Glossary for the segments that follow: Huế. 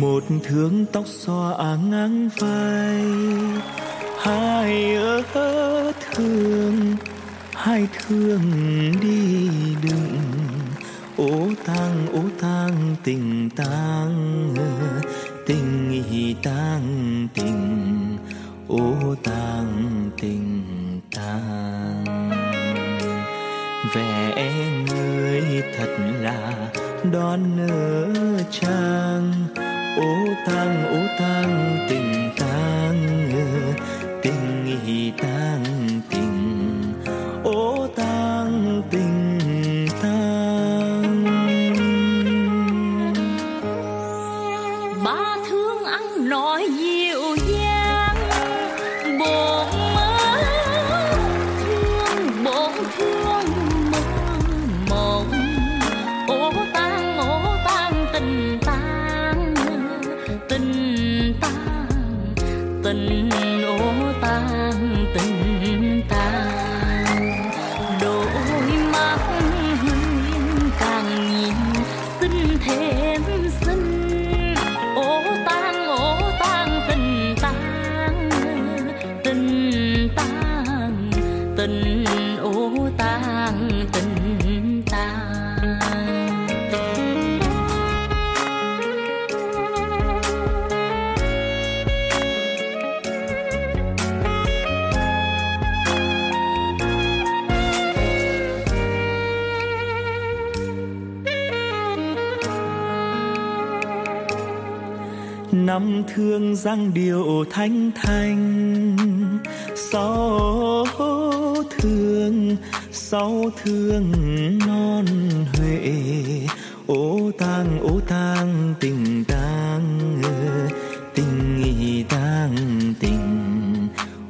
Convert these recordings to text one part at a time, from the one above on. một thước tóc xoa áng vai, hai ở thương hai thương đi đừng ô tang tình tang tình ô tang tình tang. Vẻ em ơi thật là đón nở trang ô tang tình tang tình tang tình ô tang tình tang. Ba thương ăn nói dịu dàng bồn mơ thương bồn thương mơ mộng ô tang tình tang tình tang tình ô tang tình tang. Đôi mắt Hương càng nhìn xin thêm xinh ô tang tình tang tình tang tình ô tang tình tang. Năm thương răng điệu thanh thanh, sáu thương non Huế ô tang tình tang tình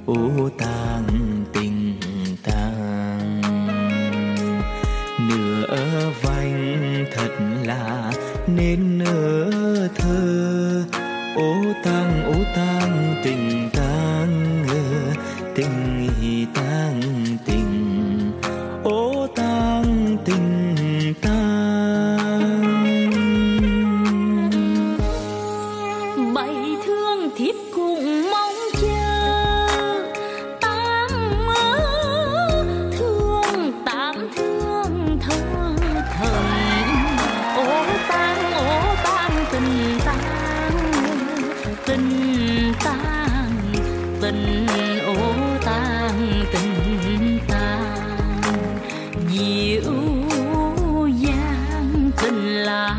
ô tang tình tang. Nửa vành thật là nên nở thơ ô tang tình tang tình ô tang tình tang. Bảy thương thiếp cũng mong chờ tám thương thơ thần ô tang tình tang tình ô tang tình tang. Dịu dàng tình là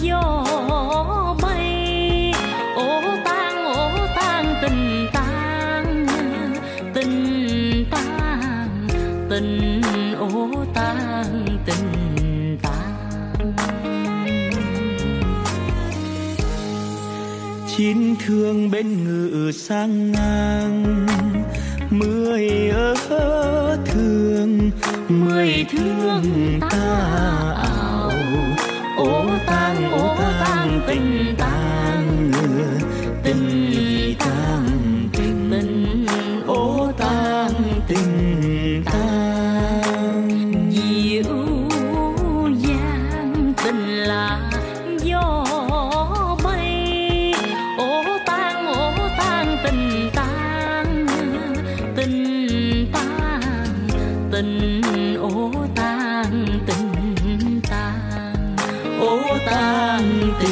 gió bay ô tang tình tang tình tang tình ô tang tình tang. Chín thương bên ngự sang ngang, mười thương ta ảo ô tang tình tang tình tang tình ô tang tình tang. Dịu dàng tình là gió tình ô tang tình tang ô tang tình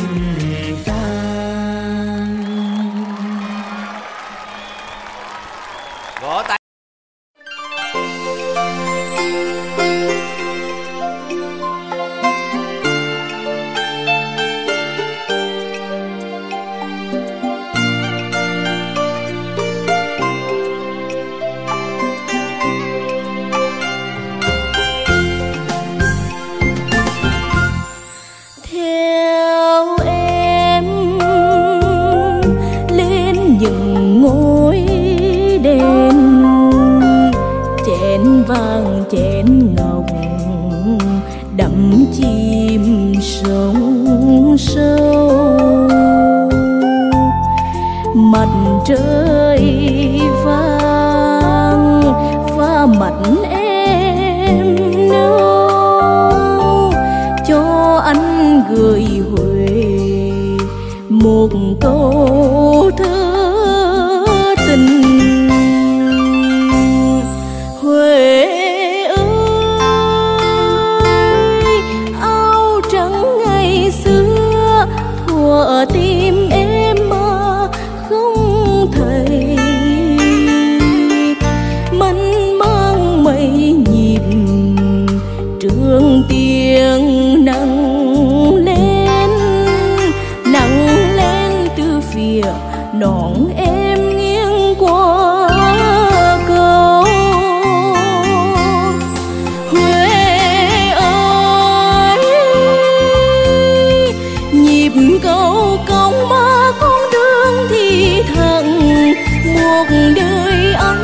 tang. Vỗ tay. Chén ngọc đậm chim sông sâu, mặt trời vàng và mặt em nâu cho anh gửi Huế một câu thơ tình. Huế ơi, áo trắng ngày xưa thuở tim em mơ không thấy, mênh mang mây nhịp trường tiếng nắng đón em nghiêng qua cầu. Huế ơi, nhịp cầu cong mà con đường thì thầm một đời ấm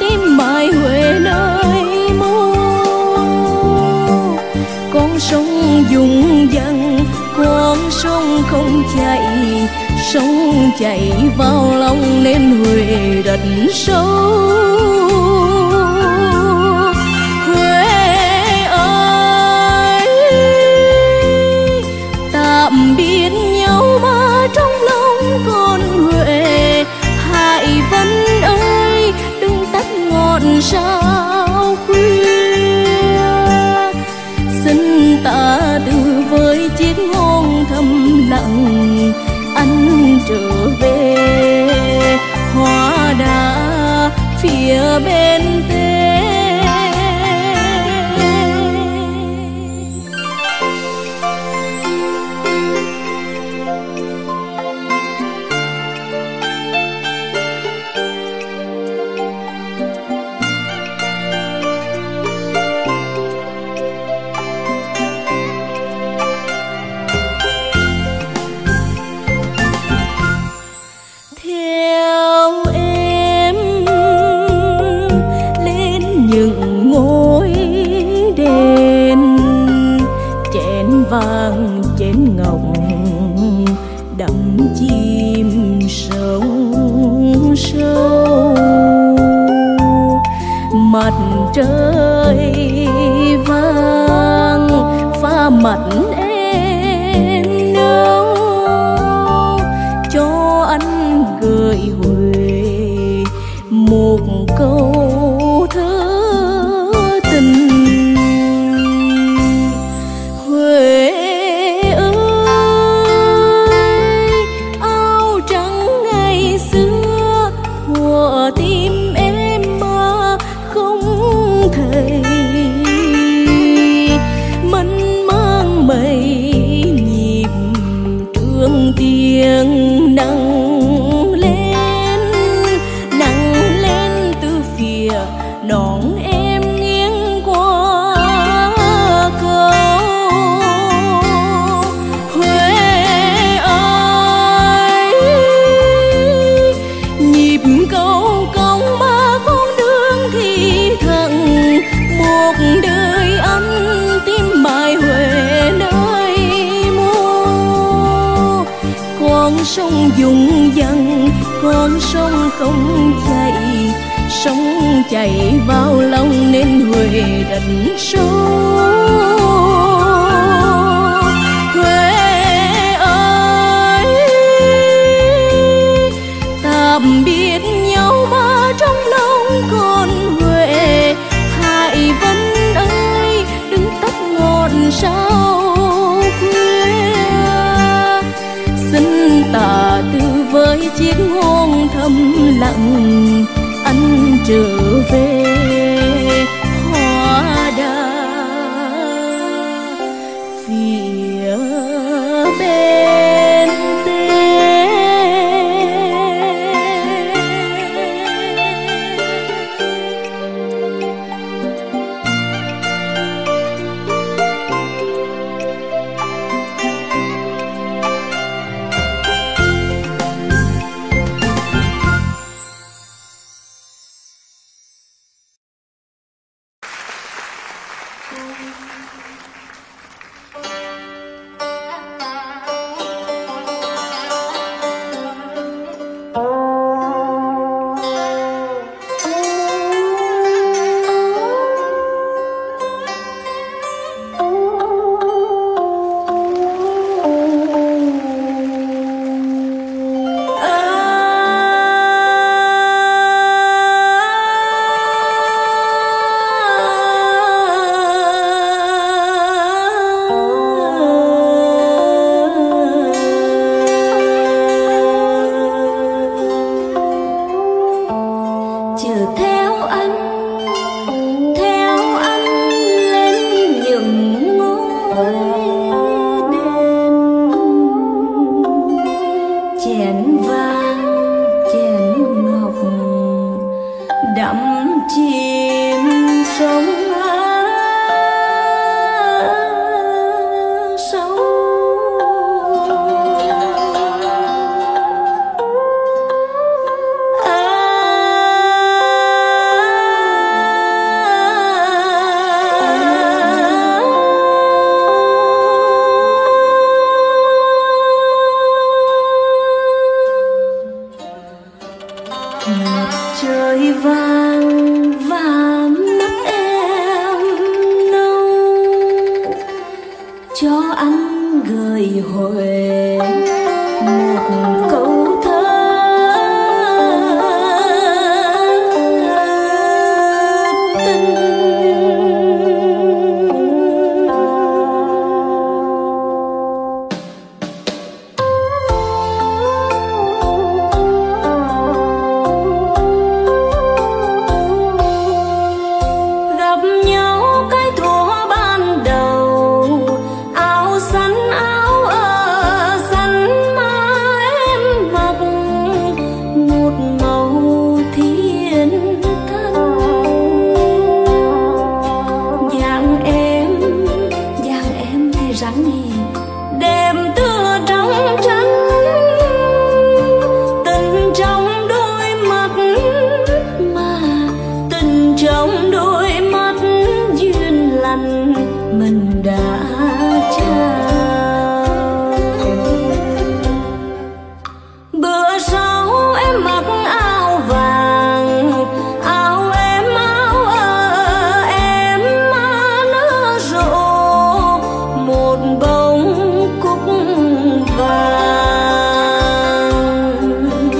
tim mãi Huế nơi mô. Con sông dùng dần, con sông không chạy, sông chảy vào lòng nên Huế đất sâu. Huế ơi, tạm biệt nhau mà trong lòng còn Huế. Hải Vân ơi, đừng tắt ngọn sao khuya, xin ta từ với chiếc hôn thầm lặng. Anh trở về hóa đá phía bên tây. Vàng trên ngọc đắm chim sông sâu, mặt trời vàng pha mặt em nâu, cho anh gửi Huế một câu thơ tình. Tiếng nắng lên từ phía đón em nghiêng qua cầu. Huế ơi, nhịp cầu cong mà con đường thì thầm một đời ấm tim mãi Huế nơi. Con sông dùng dần, con sông không chạy, sông chảy vào lòng nên Huế đất sâu. Huế ơi, tạm biệt nhau mà trong lòng còn Huế. Hải Vân ơi, đừng tắt ngọn sao, ta từ với chiếc hôn thầm lặng. Anh trở về hóa đá phía bên tây. người Huế một câu thơ tình. Gặp nhau cái thuở ban đầu, áo xanh áo xanh mà em mặc một màu thiên thân. Dạng em thì rắn nhì, đêm tưa trắng trắng. Tình trong đôi mắt mà tình trong đôi mình đã trao. Bữa sau em mặc áo vàng, áo em má nở rộ một bông cúc vàng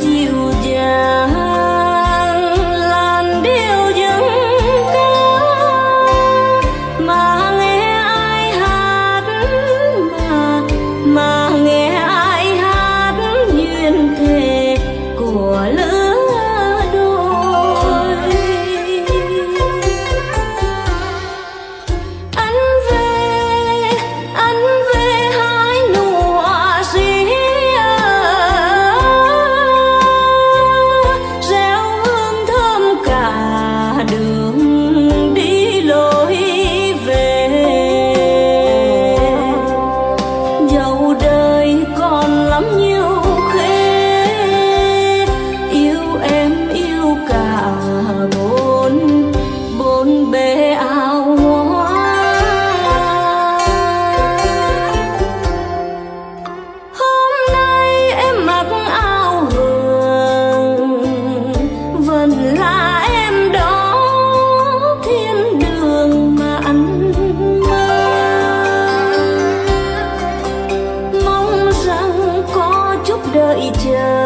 dịu dàng làn điệu dân ca mà. Đợi chờ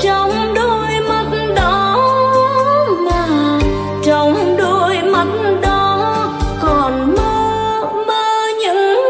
trong đôi mắt đó mà, trong đôi mắt đó còn mơ những gì.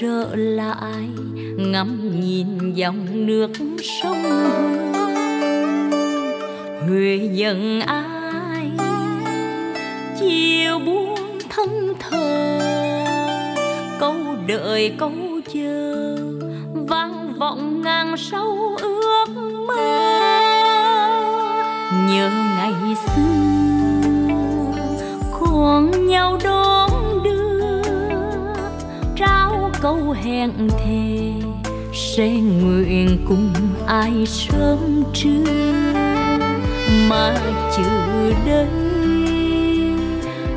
trở lại ngắm nhìn dòng nước sông Huế. Huế dần ai chiều buông thân thờ, câu đợi câu chờ vang vọng ngàn sâu ước mơ. Nhớ ngày xưa cùng nhau đón đưa, trao câu hẹn thề sẽ nguyện cùng ai sớm trưa, mà chưa đây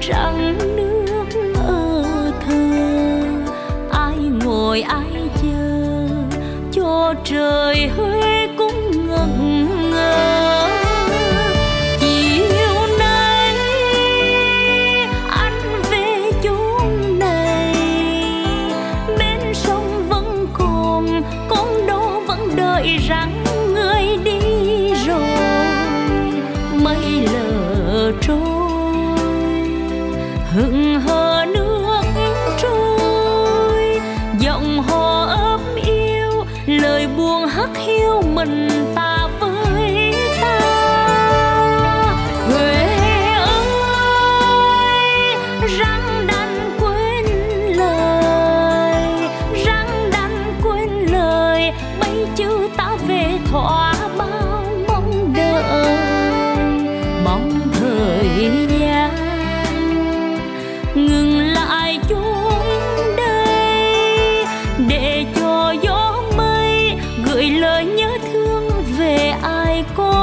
trăng nước ở thơ. Ai ngồi ai chờ cho trời Huế cũng ngẩn ngơ. Rằng người đi rồi mây lờ trôi, hững hờ nước trôi, giọng hò ấm yêu lời buồn hắt hiu mình ta với ta. Huế ơi, rằng đành quên lời, rằng đành quên lời mấy chữ thỏa bao mong đợi. Mong thời gian ngừng lại chúng đây, để cho gió mây gửi lời nhớ thương về ai có.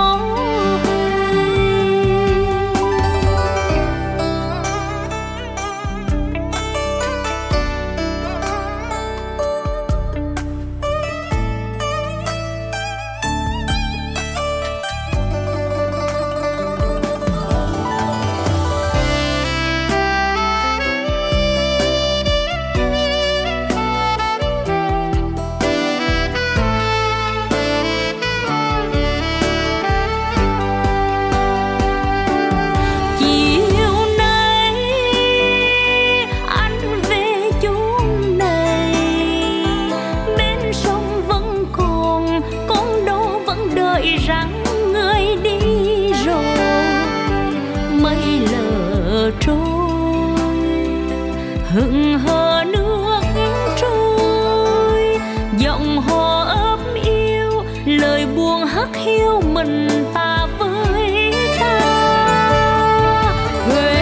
Rằng người đi rồi mây lờ trôi, hững hờ nước trôi, giọng hò ấm yêu lời buồn hắt hiu mình ta với ta. Huế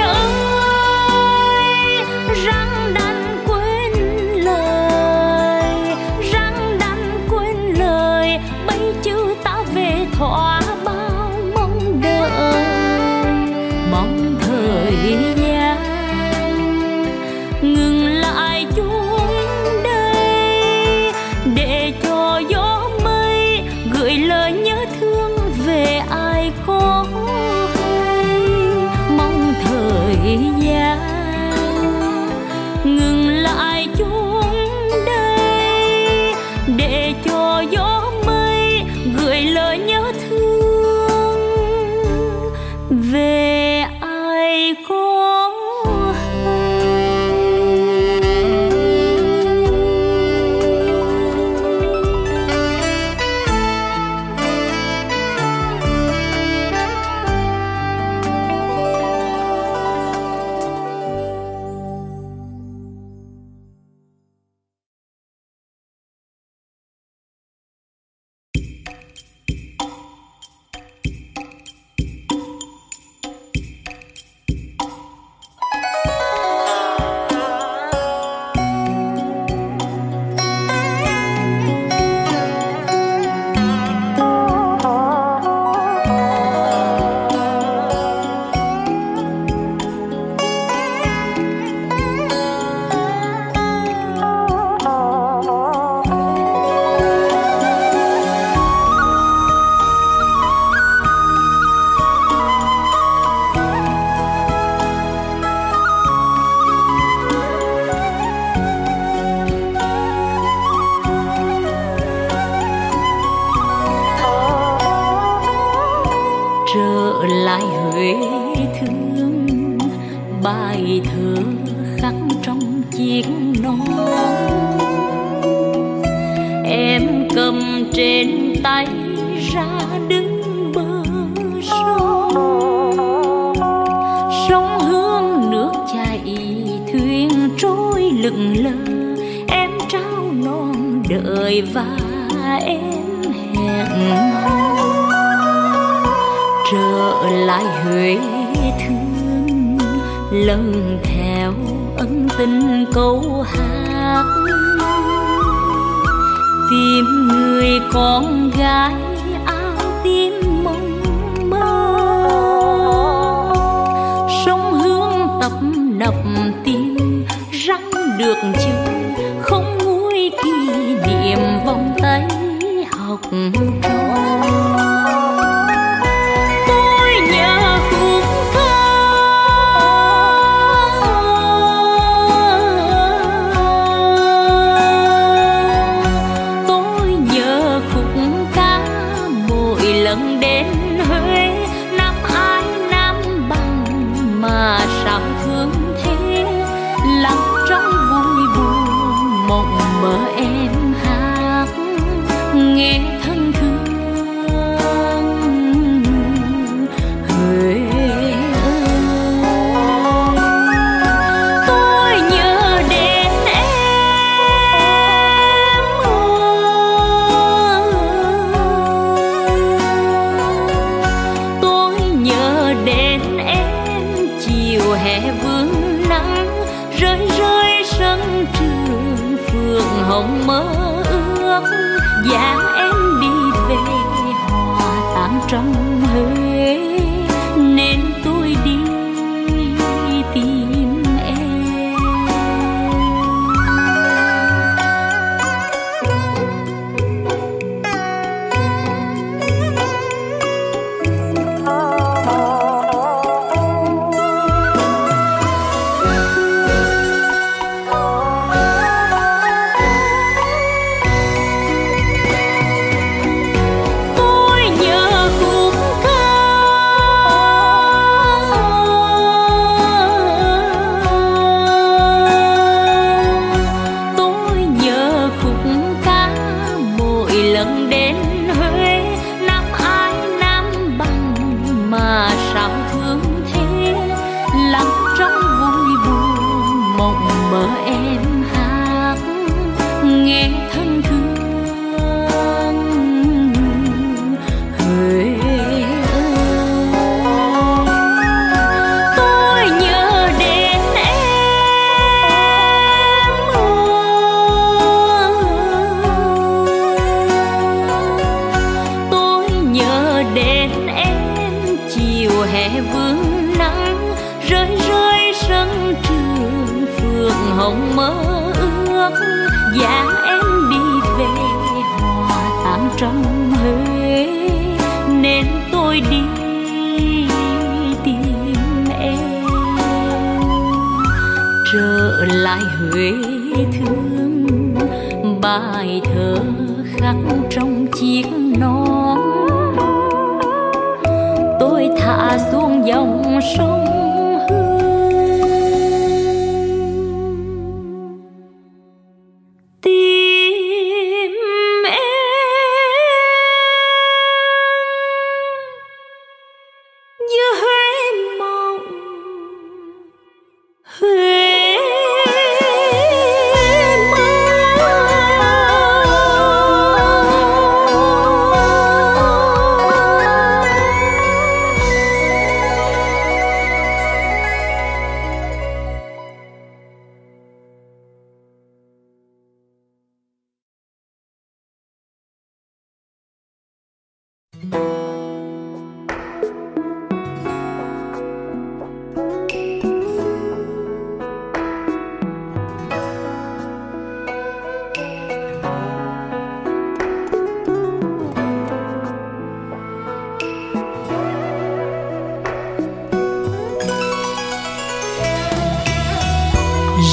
ơi, rằng đành quên lời, rằng đành quên lời mấy chữ thỏa bao mong đợi. Mong thời gian ngừng lại chúng đây, để cho gió mây gửi lời nhớ thương về ai có hay. Mong thời gian ngừng lại chúng đây, để cho gió gửi lời nhớ thương về ai có lại Huế thương. Bài thơ khắc trong chiếc non em cầm trên tay ra đứng bờ sông, sông hương nước chảy thuyền trôi lững lờ, em trao non đời và em hẹn trở lại Huế thương lần theo ân tình câu hát tìm người con gái áo tím mộng mơ. Sông Hương tấp nập tim răng được chưa không nguôi kỷ niệm vòng tay học trò.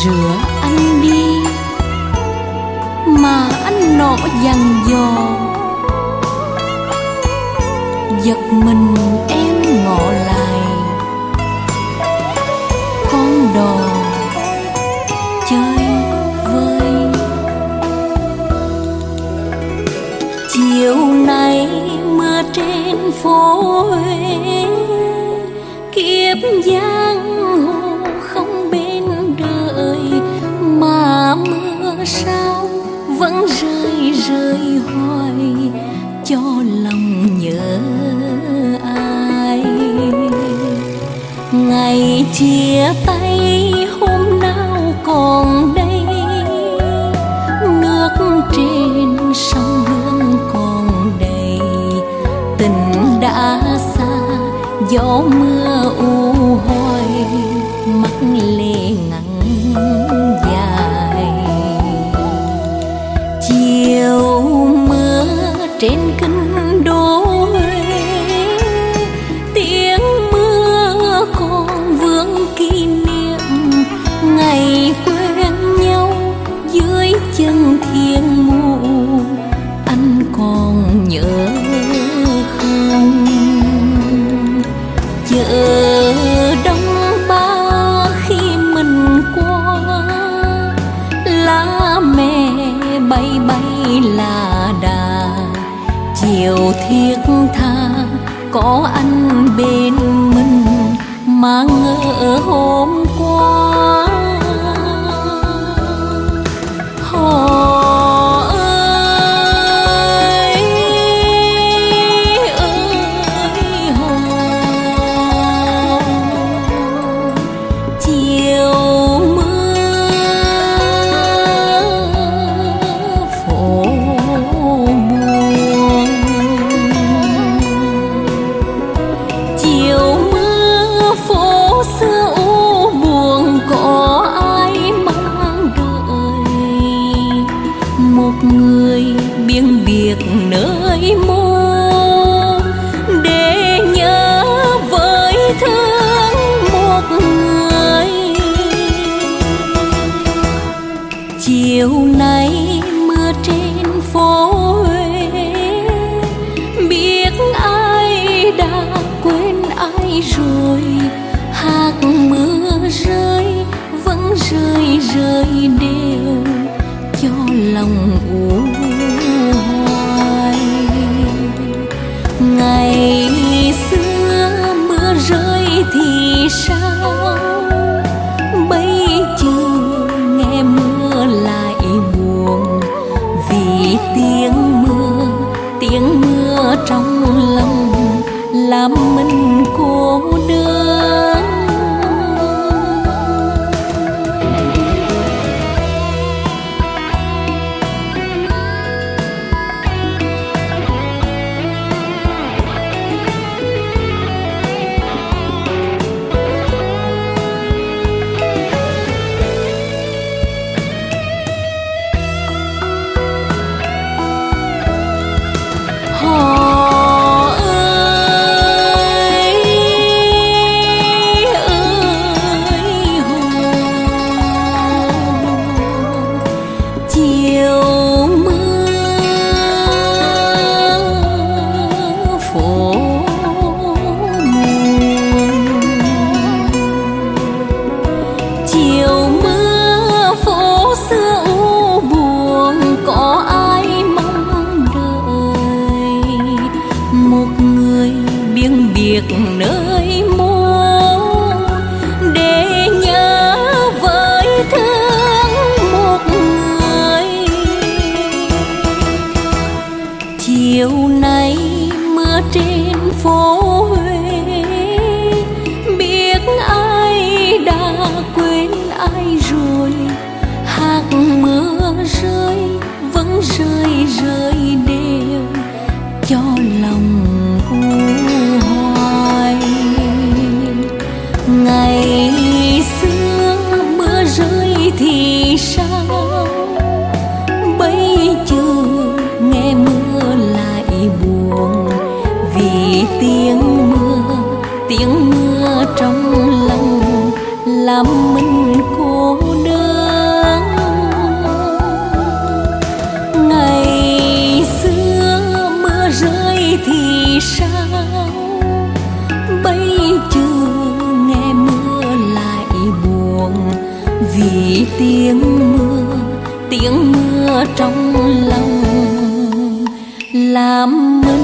Rửa anh đi mà anh nọ dằn dò, giật mình em ngọ lại. Con đò chơi vơi phôi kiếp giang hồ không bên đời mà mưa sao vẫn rơi rơi hoài cho lòng nhớ ai. Ngày chia tay hôm nào còn đây, nước trên sông Hương còn đầy tình đã xa, gió mưa u hôi mắt lệ ngắn dài. Chiều mưa trên kinh đô Huế, tiếng mưa còn vương kỷ niệm ngày quen nhau dưới chân thiên mù. Anh còn nhớ không? Chợ Đông Ba khi mình qua, lá mè bay bay là đà, chiều thiết tha có anh bên mình mà ngỡ hôm qua. Trong lòng làm mình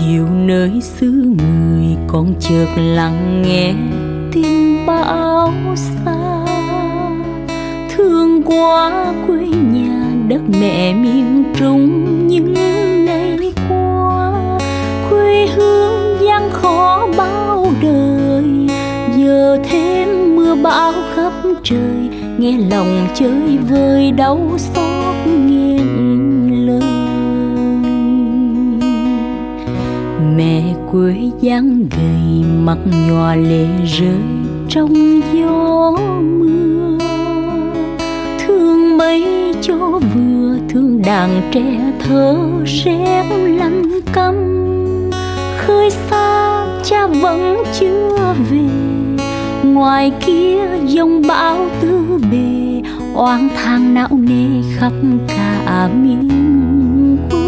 chiều nơi xứ người, con chợt lặng nghe tin bão xa. Thương quá quê nhà đất mẹ miền Trung những ngày qua, quê hương gian khó bao đời, giờ thêm mưa bão khắp trời, nghe lòng chơi vơi đau xót nghẹn lời. Mẹ quê dáng gầy mặt nhòa lệ rơi trong gió mưa, thương mấy cho vừa, thương đàn trẻ thơ rét lạnh căm. Khơi xa cha vẫn chưa về, ngoài kia dòng bão tứ bề, oán than não nề khắp cả miền quê.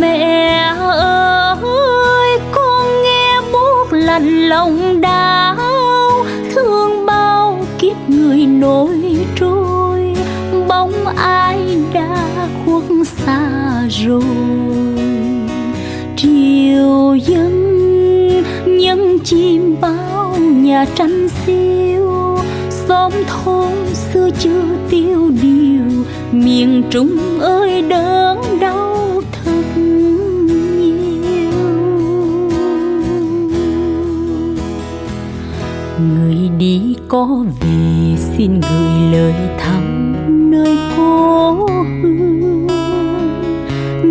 Mẹ ơi, con nghe buốt lạnh lòng đau, thương bao kiếp người nổi trôi, bóng ai đã khuất xa rồi. Triều dân chim bao nhà tranh xiêu, xóm thôn xưa chưa tiêu điều, miền Trung ơi đớn đau thật nhiều. Người đi có về xin gửi lời thăm nơi cố hương,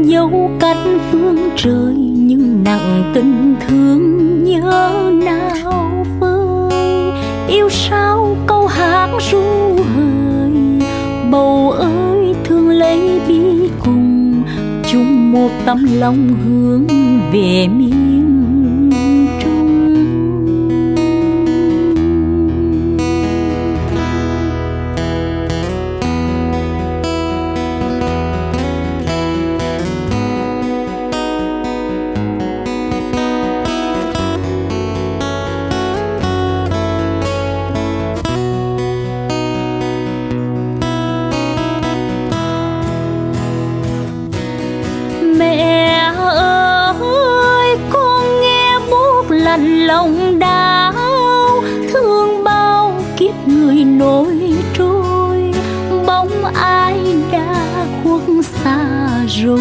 dẫu cách phương trời nhưng nặng tình thương nhớ nào vơi. Yêu sao câu hát ru hời, bầu ơi thương lấy bi cùng, chung một tấm lòng hướng về miền Trung. Lòng đau thương bao kiếp người nổi trôi, bóng ai đã khuất xa rồi.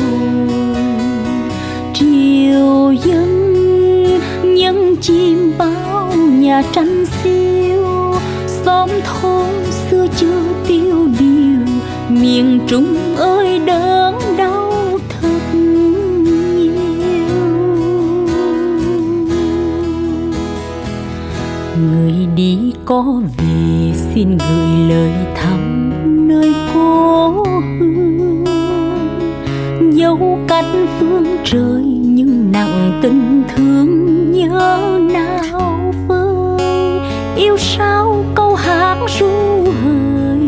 Triều dân chim bao nhà tranh xiêu, xóm thôn xưa chưa tiêu điều, miền Trung ơi đớn đau. Người đi có về xin gửi lời thăm nơi cố hương, dẫu cách phương trời nhưng nặng tình thương nhớ nào vơi. Yêu sao câu hát ru hời,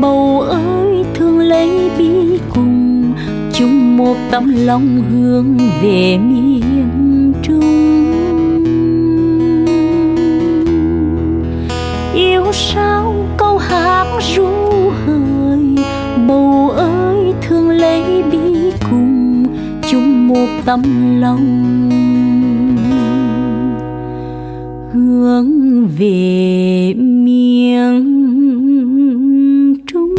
bầu ơi thương lấy bi cùng, chung một tấm lòng hướng về miền Trung. Yêu sao câu hát ru hời, bầu ơi thương lấy bi cùng, chung một tấm lòng hướng về miền Trung.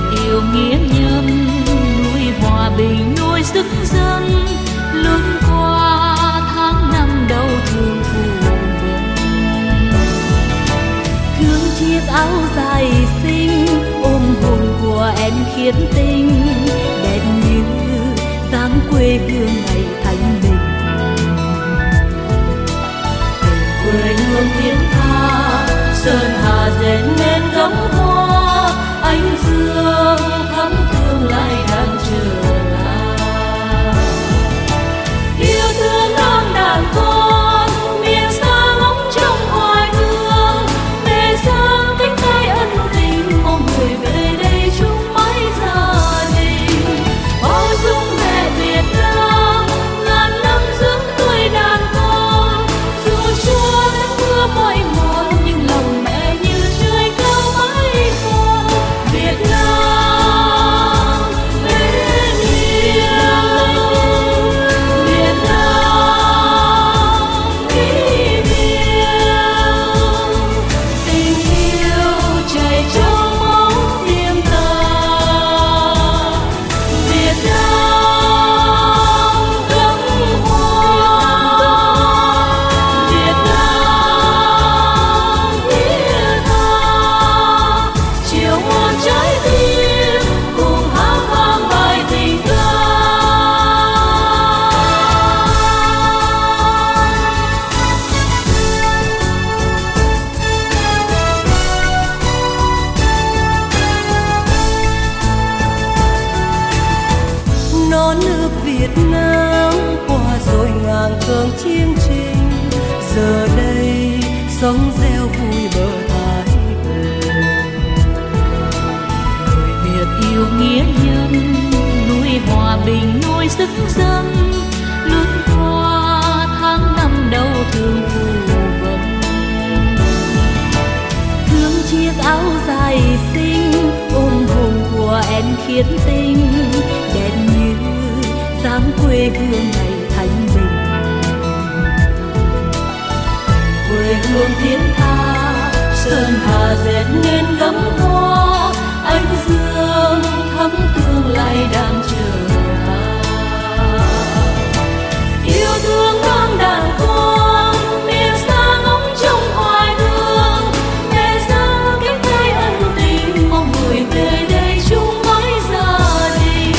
lửa yêu nghĩa nhân, nuôi hòa bình nuôi sức dân, lớn qua tháng năm đau thương phù vân. Thương chiếc áo dài xinh ôm hồn của em khiến tình đẹp như dáng quê hương ngày thanh bình. Quê hương thiên tha sơn hà rền nên gấm hoa, ánh dương thắm tương lai đang chờ ta. Yêu thương non đàn con miền xa ngóng trông hoài thương, về sang cách tay ân tình mong người về đây chung mãi gia đình. Bao dung mẹ Việt Nam ngàn năm dưỡng tươi đàn con, dù chưa nắng mưa mỏi mòn nhưng lòng mẹ như trời cao mãi con. Việt Nam mến yêu, Việt Nam vĩ viễn, tình yêu chảy trong máu tim ta. Việt Nam gấm hoa, Việt Nam nghĩa tha, chiều muôn trái tim cùng hát vang bài tình ca. Non nước Việt Nam qua rồi ngàn cương chiến tranh, giờ đây sóng reo vui bờ Thái Bình. Người Việt yêu nghĩa nhân, nuôi hòa bình nuôi sức dân, lớn qua tháng năm đau thương phù vân. Thương chiếc áo dài xinh ôm hồn của em khiến tình đẹp như dáng quê hương ngày thanh bình. Quê hương thiên tha sơn hà rét nên gấm hoa, ánh dương thắm tương lai đang chờ ta. Yêu thương non đàn con miền xa ngóng trông hoài thương, về sang cách tay ân tình mong người về đây chung mãi gia đình.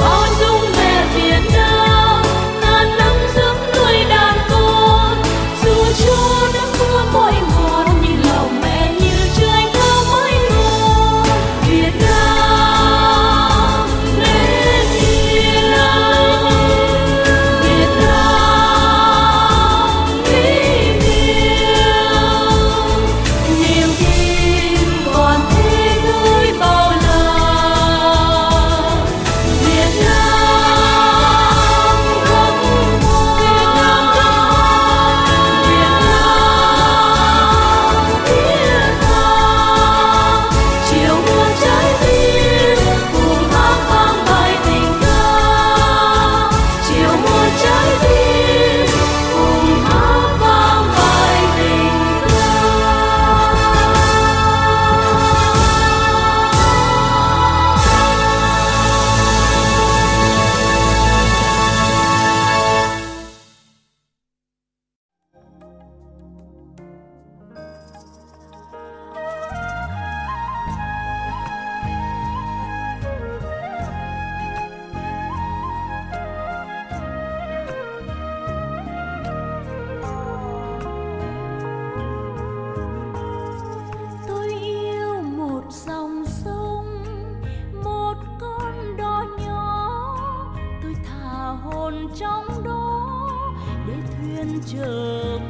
Bao dung mẹ Việt Nam ngàn năm dưỡng nuôi đàn con, dù cho nắng mưa mỏi mòn nhưng lòng mẹ như trời cao mãi luôn. Việt Nam mến yêu, Việt Nam vĩ viễn, niềm tin còn thế giới bao la. Việt Nam gấm hoa, Việt Nam nghĩa tha, chiều muôn trái tim cùng hát vang bài tình ca. Chiều muôn trái tim cùng hát vang bài tình ca. Tôi yêu một dòng sông, một con đò nhỏ, tôi thả hồn trong đó để thuyền chở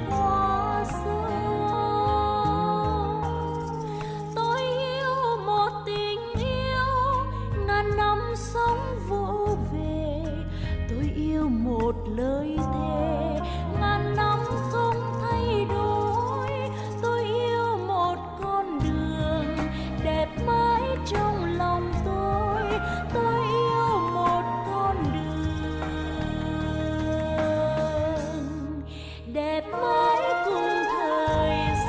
qua sông. Tôi yêu một tình yêu ngàn năm sống vỗ về, tôi yêu một lời thề ngàn năm không thay đổi. Tôi yêu một con đường đẹp mãi trong lòng tôi yêu một con đường đẹp mãi cùng thời gian.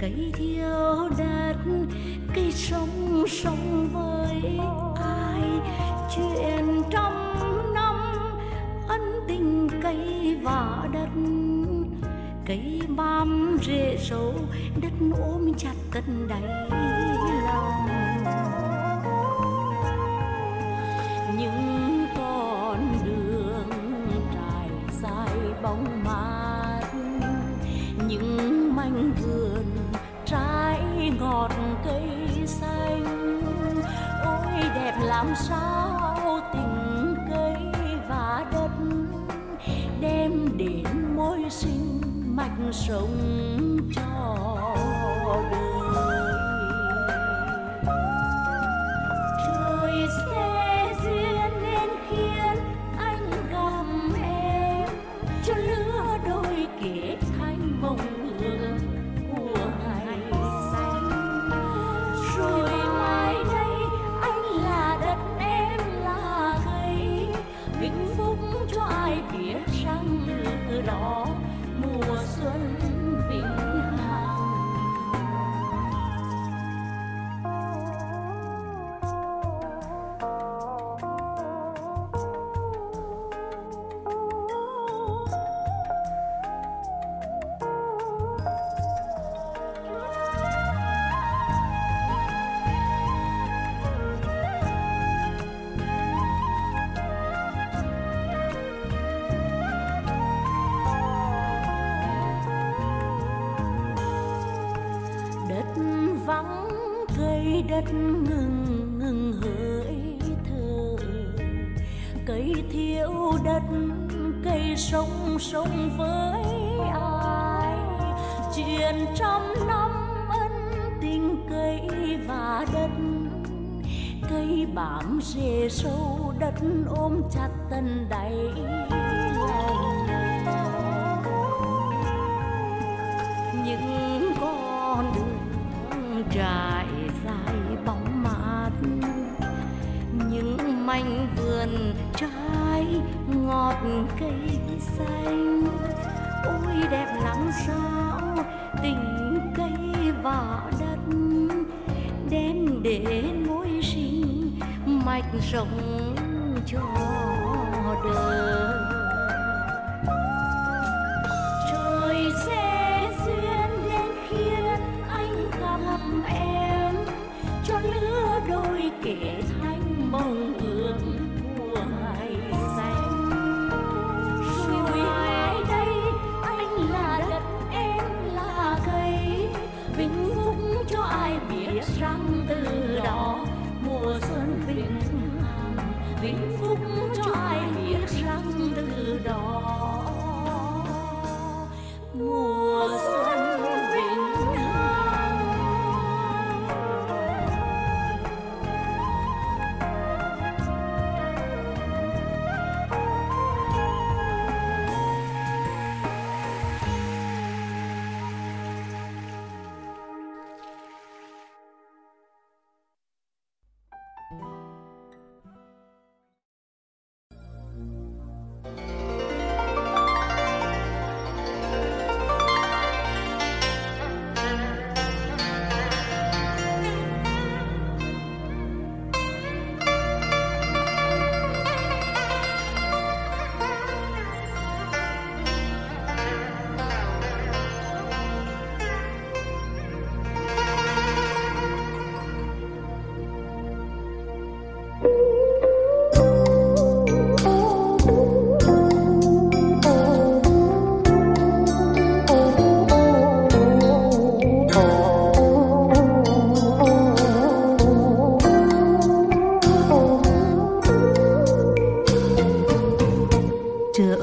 cây thiêu đất cây sống sống với ai, chuyện trong năm ân tình cây và đất, cây bám rễ sâu đất ôm chặt tận đáy lòng. Những con đường trải dài bóng mát, những mảnh vườn trái ngọt cây xanh, ôi đẹp làm sao tình cây và đất đem đến mối sinh mạch sống cho đời. Trời sẽ duyên nên khiến anh gặp em, cho lứa đôi kết thành vòng đó mùa xuân vĩnh hằng. Đất ngừng ngừng hơi thở, cây thiếu đất cây sống sống với ai, chuyện trăm năm ân tình cây và đất, cây bám rễ sâu đất ôm chặt tận đáy lòng. Những con đường trải dài bóng mát, những mảnh vườn trái ngọt cây xanh, ôi đẹp lắm sao tình cây và đất đem đến mối sinh mạch sống cho đời. Trời sẽ duyên đến khiến anh gặp em, cho lứa đôi kể thành mong ước của ngày xanh. Rồi ai đây anh là đất em là cây, vĩnh phúc cho ai biết rằng từ đó mùa xuân vĩnh hằng, vĩnh phúc cho ai biết rằng từ đó mùa xuân vĩnh hằng. Trở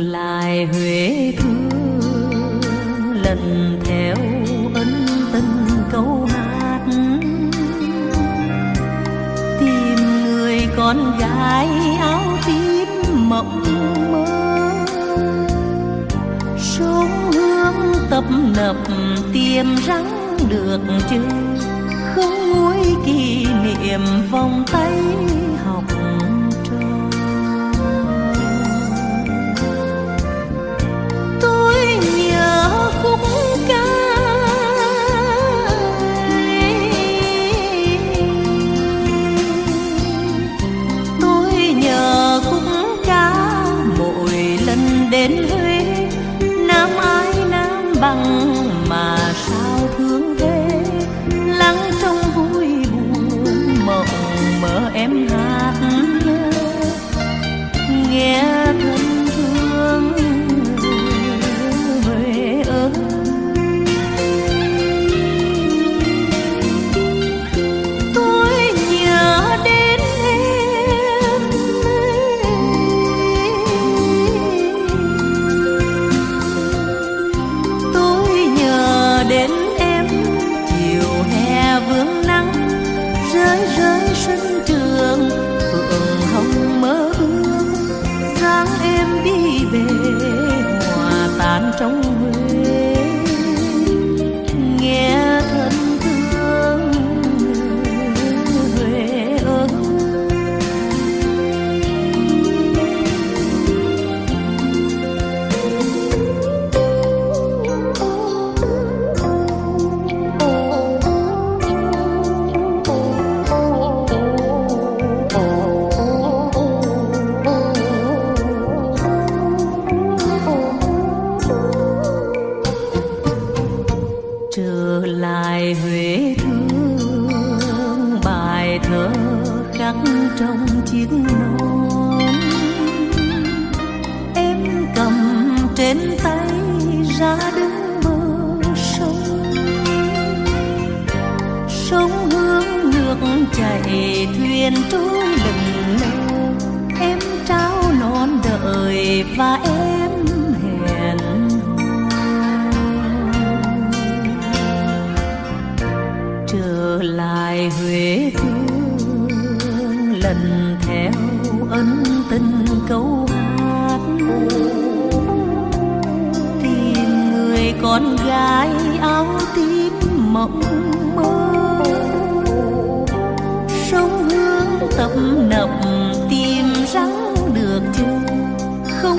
lại Huế thương lần hai áo tím mộng mơ, sông hương tập nập tiềm rắn được chứ không nguôi kỷ niệm vòng tay học trò. Tôi nhớ khúc ca đến Huế, Nam ai Nam bằng mà sao thương thế, lắng trong vui buồn mộng mơ em hát nghe thân thương Huế ơi. Tôi nhớ đến em chiều hè vương nắng rơi sân trường phượng hồng mơ ước, dáng em đi về hòa tan trong Huế nghe thân thương Huế ơi. Trong chiếc nón em cầm trên tay ra đứng bờ sông hướng nước chảy thuyền trôi lững lờ, em trao non đời và em hẹn trở lại Huế lần theo ân tình câu hát tìm người con gái áo tím mộng mơ, sông hương tập nập tìm rắn được chứ không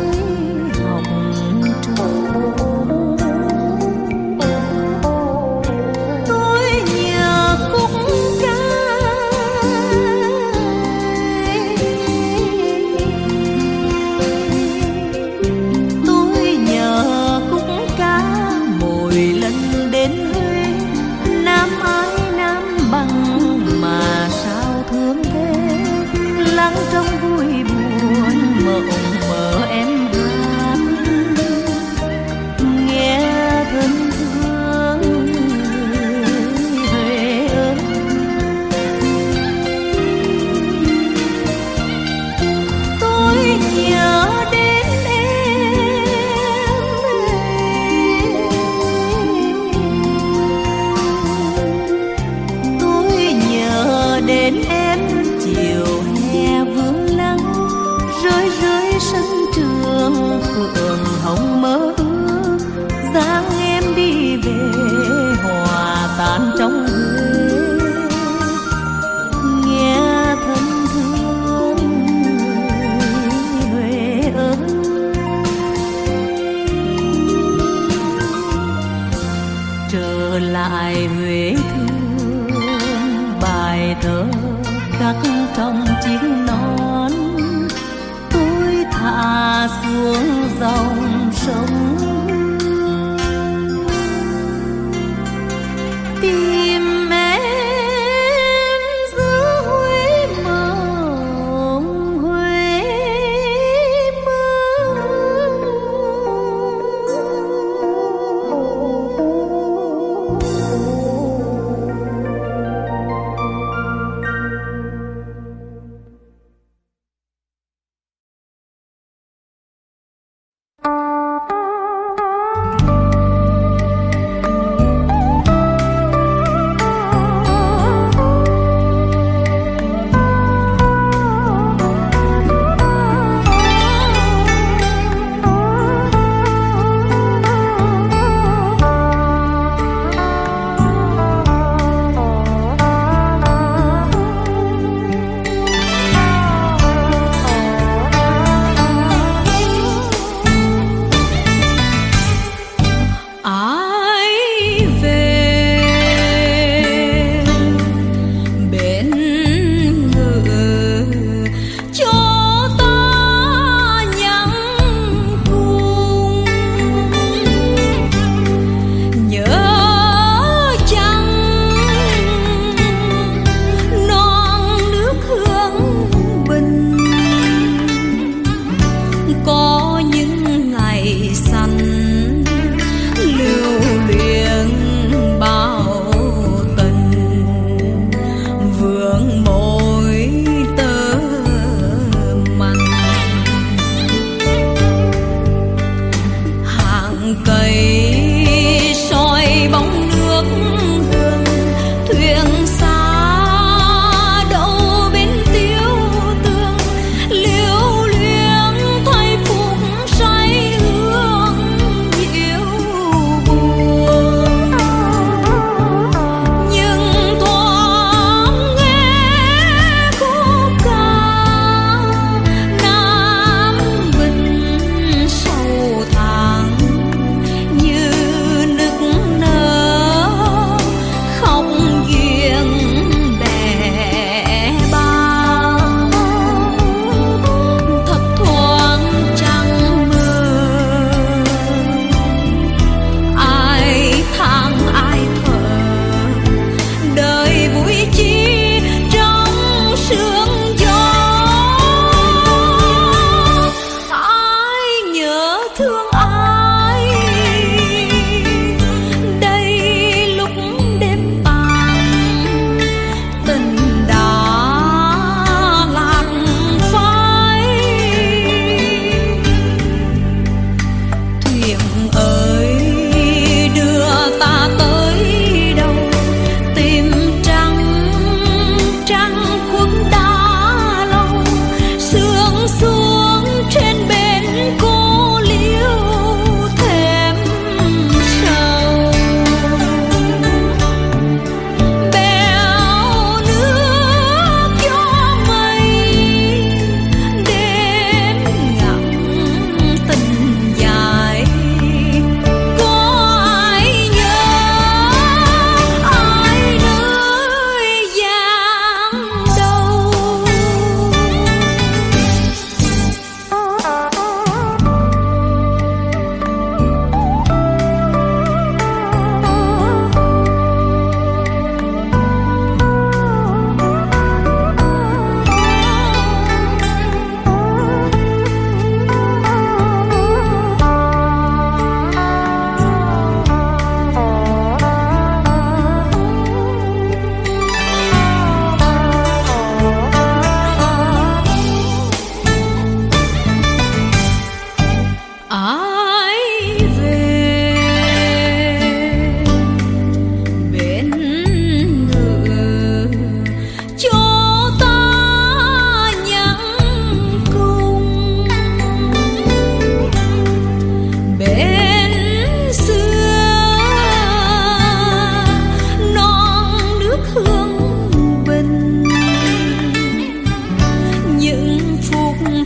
học trò. Lại Huế thương bài thơ khắc trong chiếc nón, tôi thả xuống dòng sông tìm em giữa Huế mộng Huế mơ. có những ngày xanh lưu luyến bao tình, vương môi tơ manh hàng cây soi bóng nước hương thuyền xa.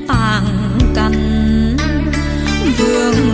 Tàn cành vương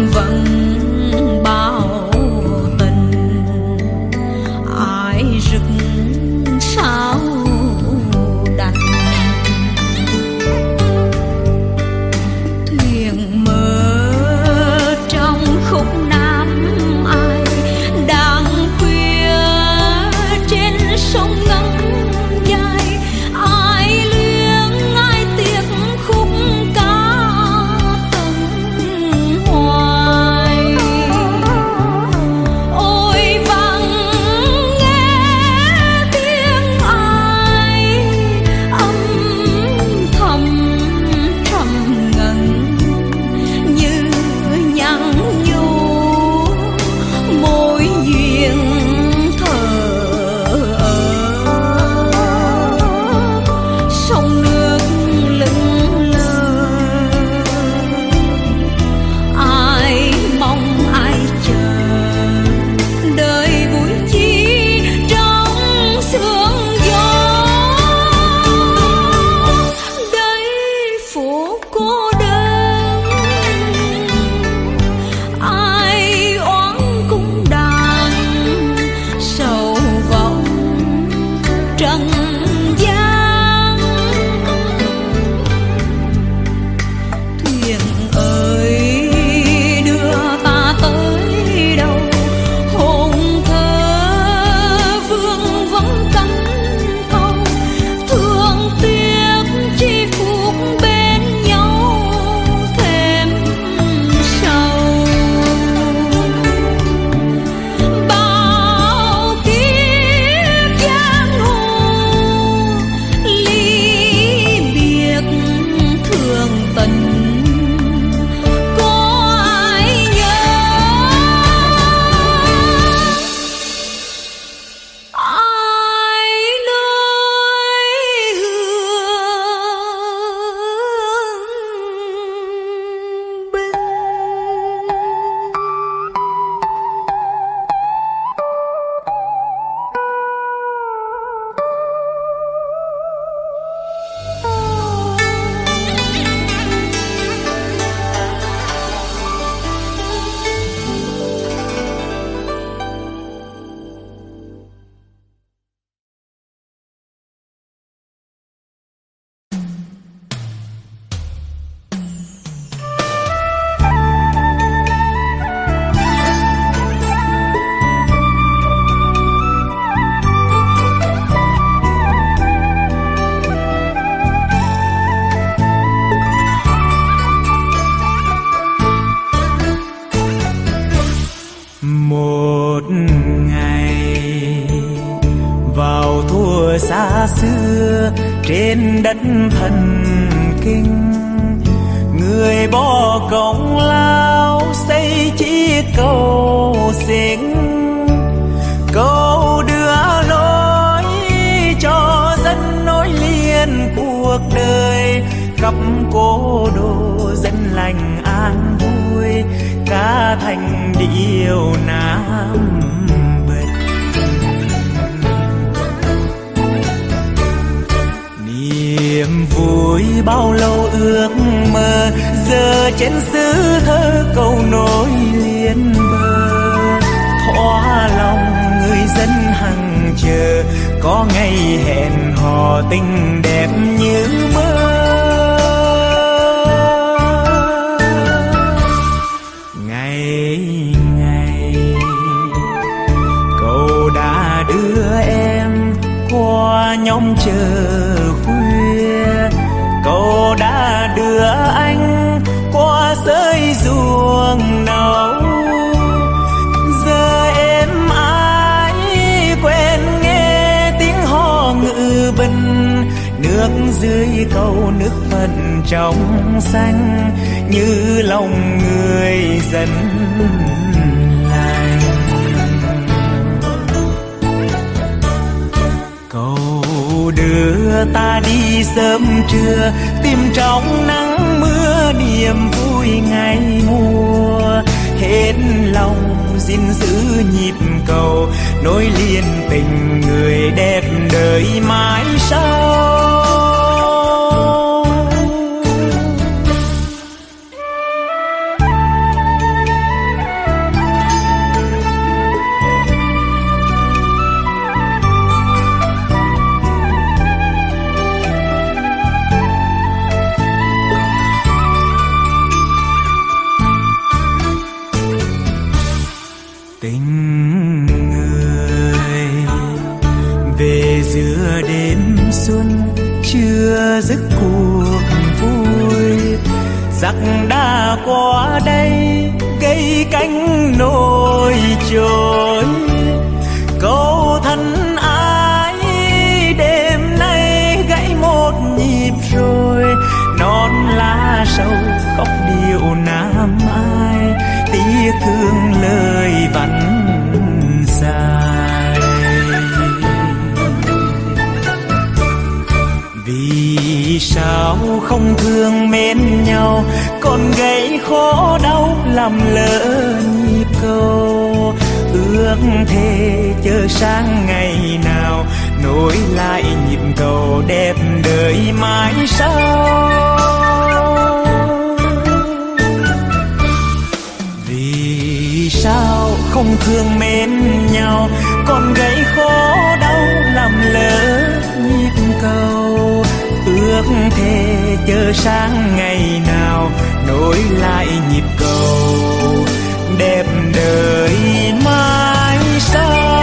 trên đất thần kinh. Người bỏ công lao xây chiếc cầu xinh, cầu đưa lối cho dân nối liền cuộc đời. Khắp cố đô dân lành an vui, cả thành điệu Nam Bình. Niềm vui bao lâu ước mơ, giờ trên xứ thơ câu nối liền bờ. Thỏa lòng người dân hằng chờ, có ngày hẹn hò tình đẹp như mơ. Nhóm chờ khuya, cậu đã đưa anh qua giới ruộng nấu. Giờ em ái quen nghe tiếng hò ngự bình, nước dưới cầu nước phần trong xanh như lòng người dân. Đưa ta đi sớm trưa, tìm trong nắng mưa niềm vui ngày mùa. Hết lòng gìn giữ nhịp cầu, nối liền tình người đẹp đời mãi sau. Giấc cuộc vui giặc đã qua đây, cây cánh nổi trôi. Câu thân ái đêm nay gãy một nhịp rồi, non lá sâu khóc điệu Nam Ai tiếc thương lời vắn dài. Vì sao không thương mến nhau, còn gây khổ đau làm lỡ nhịp cầu. Ước thề chờ sang ngày nào, nối lại nhịp cầu đẹp đời mãi sau. Vì sao không thương mến nhau, còn gây khổ đau làm lỡ nhịp cầu. Ước thề chờ sáng ngày nào, nối lại nhịp cầu đẹp đời mãi sau.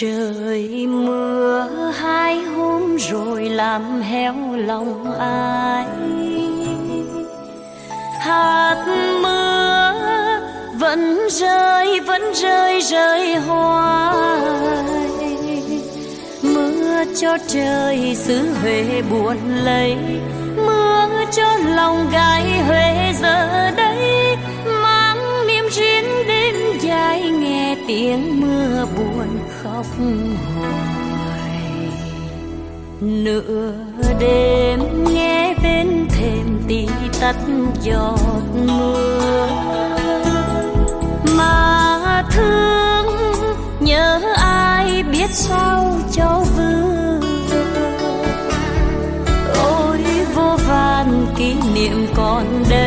Trời mưa hai hôm rồi làm héo lòng ai. Hạt mưa vẫn rơi rơi hoài. Mưa cho trời xứ Huế buồn lấy, mưa cho lòng gái Huế giờ đây mang niềm riêng đêm dài nghe tiếng mưa buồn khóc hoài. Nửa đêm nghe bên thềm tí tách giọt mưa mà thương biết sao cho vừa.